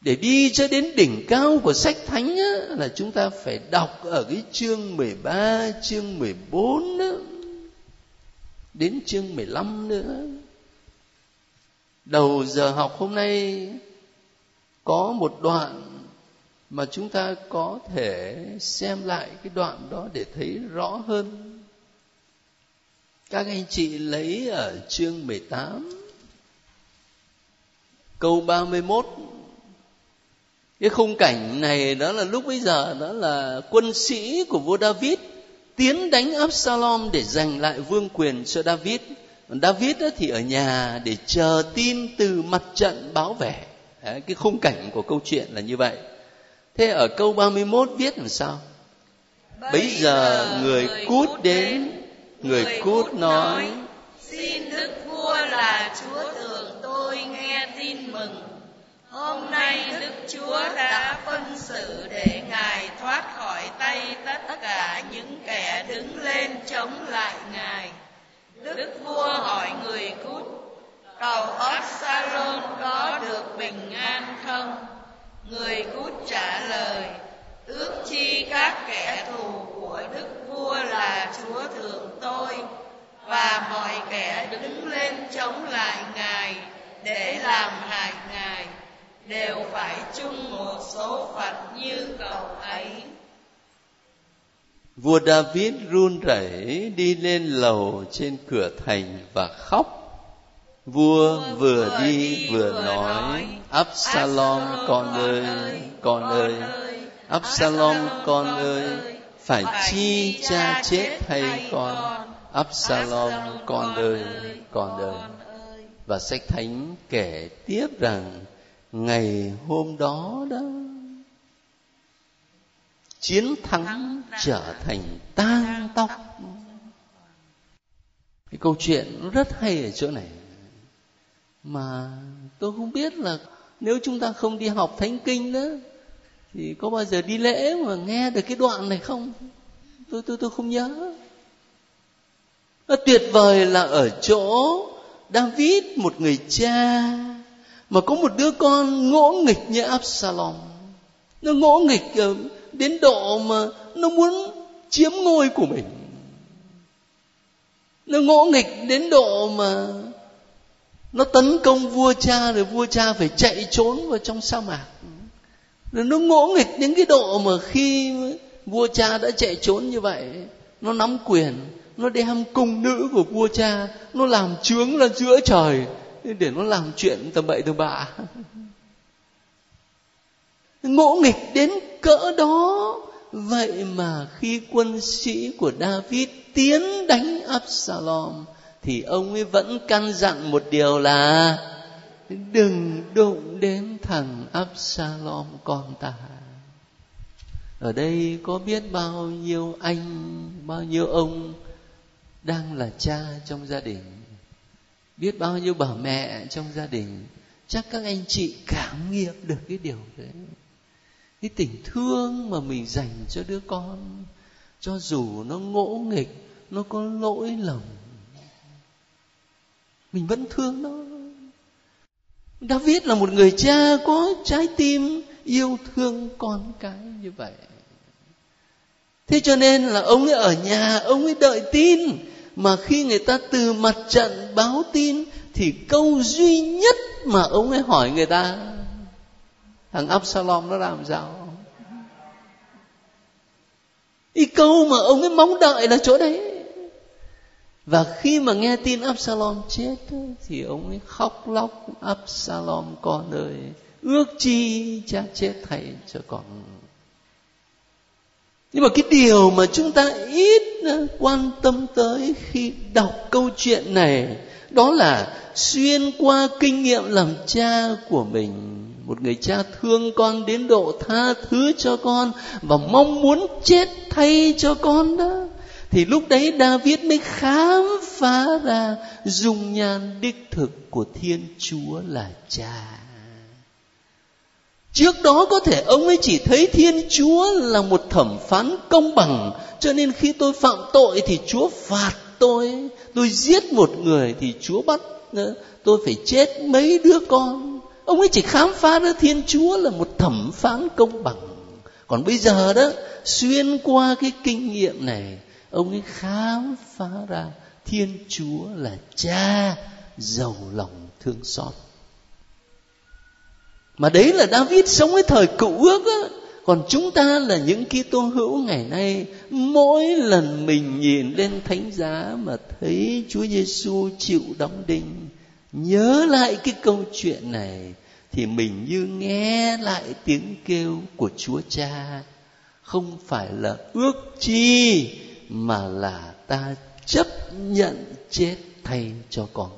Để đi cho đến đỉnh cao của sách thánh á, là chúng ta phải đọc ở cái chương mười ba, chương mười bốn á, đến chương mười lăm nữa. Đầu giờ học hôm nay có một đoạn mà chúng ta có thể xem lại cái đoạn đó để thấy rõ hơn. Các anh chị lấy ở chương mười tám, câu ba mươi mốt. Cái khung cảnh này đó là lúc bây giờ đó là quân sĩ của vua David tiến đánh Absalom để giành lại vương quyền cho David. Còn David thì ở nhà để chờ tin từ mặt trận báo về. Đấy, cái khung cảnh của câu chuyện là như vậy. Thế ở câu ba mươi mốt viết làm sao? Bấy giờ người Cút đến, người Cút nói: Xin Đức Vua là Chúa Thượng tôi nghe tin mừng. Hôm nay Đức Chúa đã phân xử để Ngài thoát khỏi tay tất cả những kẻ đứng lên chống lại Ngài. Đức Vua hỏi người Cút: Tàu Absalom có được bình an không? Người Cút trả lời: Ước chi các kẻ thù của Đức Vua là Chúa Thượng tôi và mọi kẻ đứng lên chống lại Ngài để làm hại Ngài đều phải chung một số phận như cậu ấy. Vua David run rẩy đi lên lầu trên cửa thành và khóc. Vua vừa đi vừa nói: Absalom con ơi, con ơi, Absalom con ơi, phải chi cha chết thay con, Absalom con ơi, con ơi. Và sách thánh kể tiếp rằng ngày hôm đó đó, chiến thắng trở thành tang tóc. Cái câu chuyện rất hay ở chỗ này. Mà tôi không biết là nếu chúng ta không đi học thánh kinh đó thì có bao giờ đi lễ mà nghe được cái đoạn này không? Tôi tôi tôi không nhớ. Nó tuyệt vời là ở chỗ David, một người cha mà có một đứa con ngỗ nghịch như Absalom. Nó ngỗ nghịch đến độ mà nó muốn chiếm ngôi của mình. Nó ngỗ nghịch đến độ mà nó tấn công vua cha, rồi vua cha phải chạy trốn vào trong sa mạc. Rồi nó ngỗ nghịch đến cái độ mà khi vua cha đã chạy trốn như vậy, nó nắm quyền, nó đem cung nữ của vua cha, nó làm chướng ra giữa trời để nó làm chuyện tầm bậy tầm bạ. Ngỗ nghịch đến cỡ đó. Vậy mà khi quân sĩ của David tiến đánh Absalom thì ông ấy vẫn căn dặn một điều là đừng đụng đến thằng Absalom con ta. Ở đây có biết bao nhiêu anh, bao nhiêu ông đang là cha trong gia đình, biết bao nhiêu bà mẹ trong gia đình. Chắc các anh chị cảm nghiệm được cái điều đấy. Cái tình thương mà mình dành cho đứa con, cho dù nó ngỗ nghịch, nó có lỗi lầm, mình vẫn thương nó. David là một người cha có trái tim yêu thương con cái như vậy. Thế cho nên là ông ấy ở nhà, ông ấy đợi tin. Mà khi người ta từ mặt trận báo tin thì câu duy nhất mà ông ấy hỏi người ta: thằng Absalom nó làm sao? Ý câu mà ông ấy mong đợi là chỗ đấy. Và khi mà nghe tin Absalom chết thì ông ấy khóc lóc: Absalom con ơi, ước chi cha chết thay cho con. Nhưng mà cái điều mà chúng ta ít quan tâm tới khi đọc câu chuyện này đó là xuyên qua kinh nghiệm làm cha của mình, một người cha thương con đến độ tha thứ cho con và mong muốn chết thay cho con đó, thì lúc đấy David mới khám phá ra dung nhan đích thực của Thiên Chúa là Cha. Trước đó có thể ông ấy chỉ thấy Thiên Chúa là một thẩm phán công bằng, cho nên khi tôi phạm tội thì Chúa phạt tôi, tôi giết một người thì Chúa bắt tôi phải chết mấy đứa con. Ông ấy chỉ khám phá ra Thiên Chúa là một thẩm phán công bằng. Còn bây giờ đó, xuyên qua cái kinh nghiệm này, ông ấy khám phá ra Thiên Chúa là Cha giàu lòng thương xót. Mà đấy là David sống với thời Cựu Ước á. Còn chúng ta là những Kitô hữu ngày nay, mỗi lần mình nhìn lên thánh giá mà thấy Chúa Giêsu chịu đóng đinh, nhớ lại cái câu chuyện này, thì mình như nghe lại tiếng kêu của Chúa Cha. Không phải là ước chi, mà là ta chấp nhận chết thay cho con.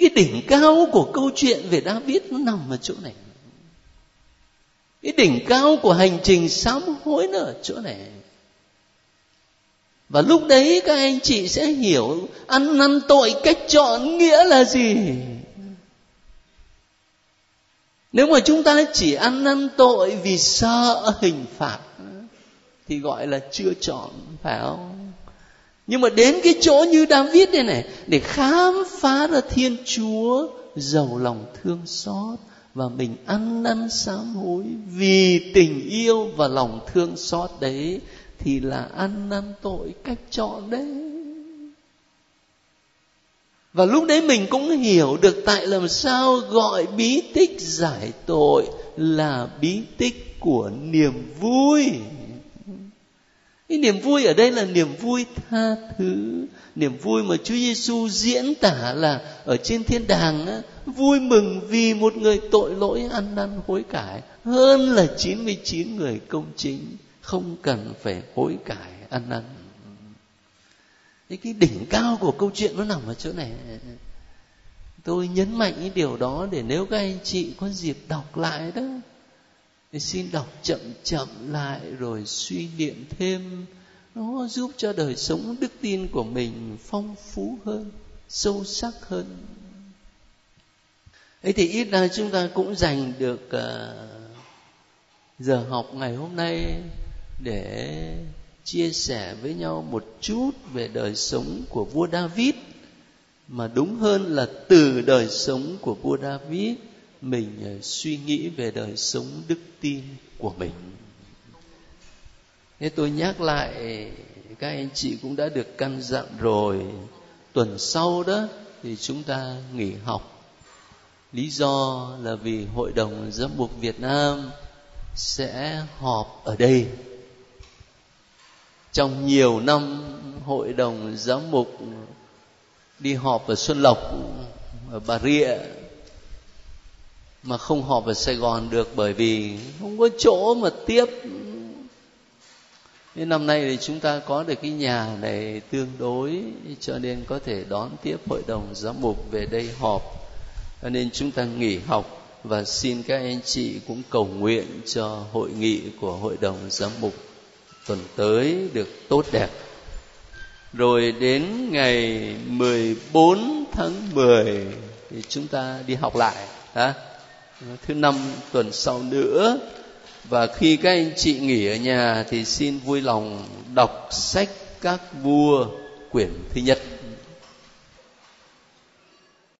Cái đỉnh cao của câu chuyện về David nó nằm ở chỗ này. Cái đỉnh cao của hành trình sám hối nó ở chỗ này. Và lúc đấy các anh chị sẽ hiểu ăn năn tội cách chọn nghĩa là gì. Nếu mà chúng ta chỉ ăn năn tội vì sợ hình phạt thì gọi là chưa chọn, phải không? Nhưng mà đến cái chỗ như David đây này, để khám phá ra Thiên Chúa giàu lòng thương xót, và mình ăn năn sám hối vì tình yêu và lòng thương xót đấy, thì là ăn năn tội cách chọn đấy. Và lúc đấy mình cũng hiểu được tại làm sao gọi bí tích giải tội là bí tích của niềm vui. Cái niềm vui ở đây là niềm vui tha thứ, niềm vui mà Chúa Giêsu diễn tả là ở trên thiên đàng á, vui mừng vì một người tội lỗi ăn năn hối cải hơn là chín mươi chín người công chính không cần phải hối cải ăn năn. Cái đỉnh cao của câu chuyện nó nằm ở chỗ này. Tôi nhấn mạnh cái điều đó để nếu các anh chị có dịp đọc lại đó, thì xin đọc chậm chậm lại rồi suy niệm thêm. Nó giúp cho đời sống đức tin của mình phong phú hơn, sâu sắc hơn. Ấy thì ít ra chúng ta cũng dành được uh, giờ học ngày hôm nay để chia sẻ với nhau một chút về đời sống của vua David. Mà đúng hơn là từ đời sống của vua David, mình suy nghĩ về đời sống đức tin của mình. Thế tôi nhắc lại, các anh chị cũng đã được căn dặn rồi. Tuần sau đó thì chúng ta nghỉ học. Lý do là vì Hội đồng Giám mục Việt Nam sẽ họp ở đây. Trong nhiều năm Hội đồng Giám mục đi họp ở Xuân Lộc, ở Bà Rịa, mà không họp ở Sài Gòn được bởi vì không có chỗ mà tiếp. Nên năm nay thì chúng ta có được cái nhà này tương đối, cho nên có thể đón tiếp Hội đồng Giám mục về đây họp. Cho nên chúng ta nghỉ học và xin các anh chị cũng cầu nguyện cho hội nghị của Hội đồng Giám mục tuần tới được tốt đẹp. Rồi đến ngày mười bốn tháng mười thì chúng ta đi học lại. Hả? Thứ năm tuần sau nữa. Và khi các anh chị nghỉ ở nhà thì xin vui lòng đọc sách Các Vua quyển thứ nhất.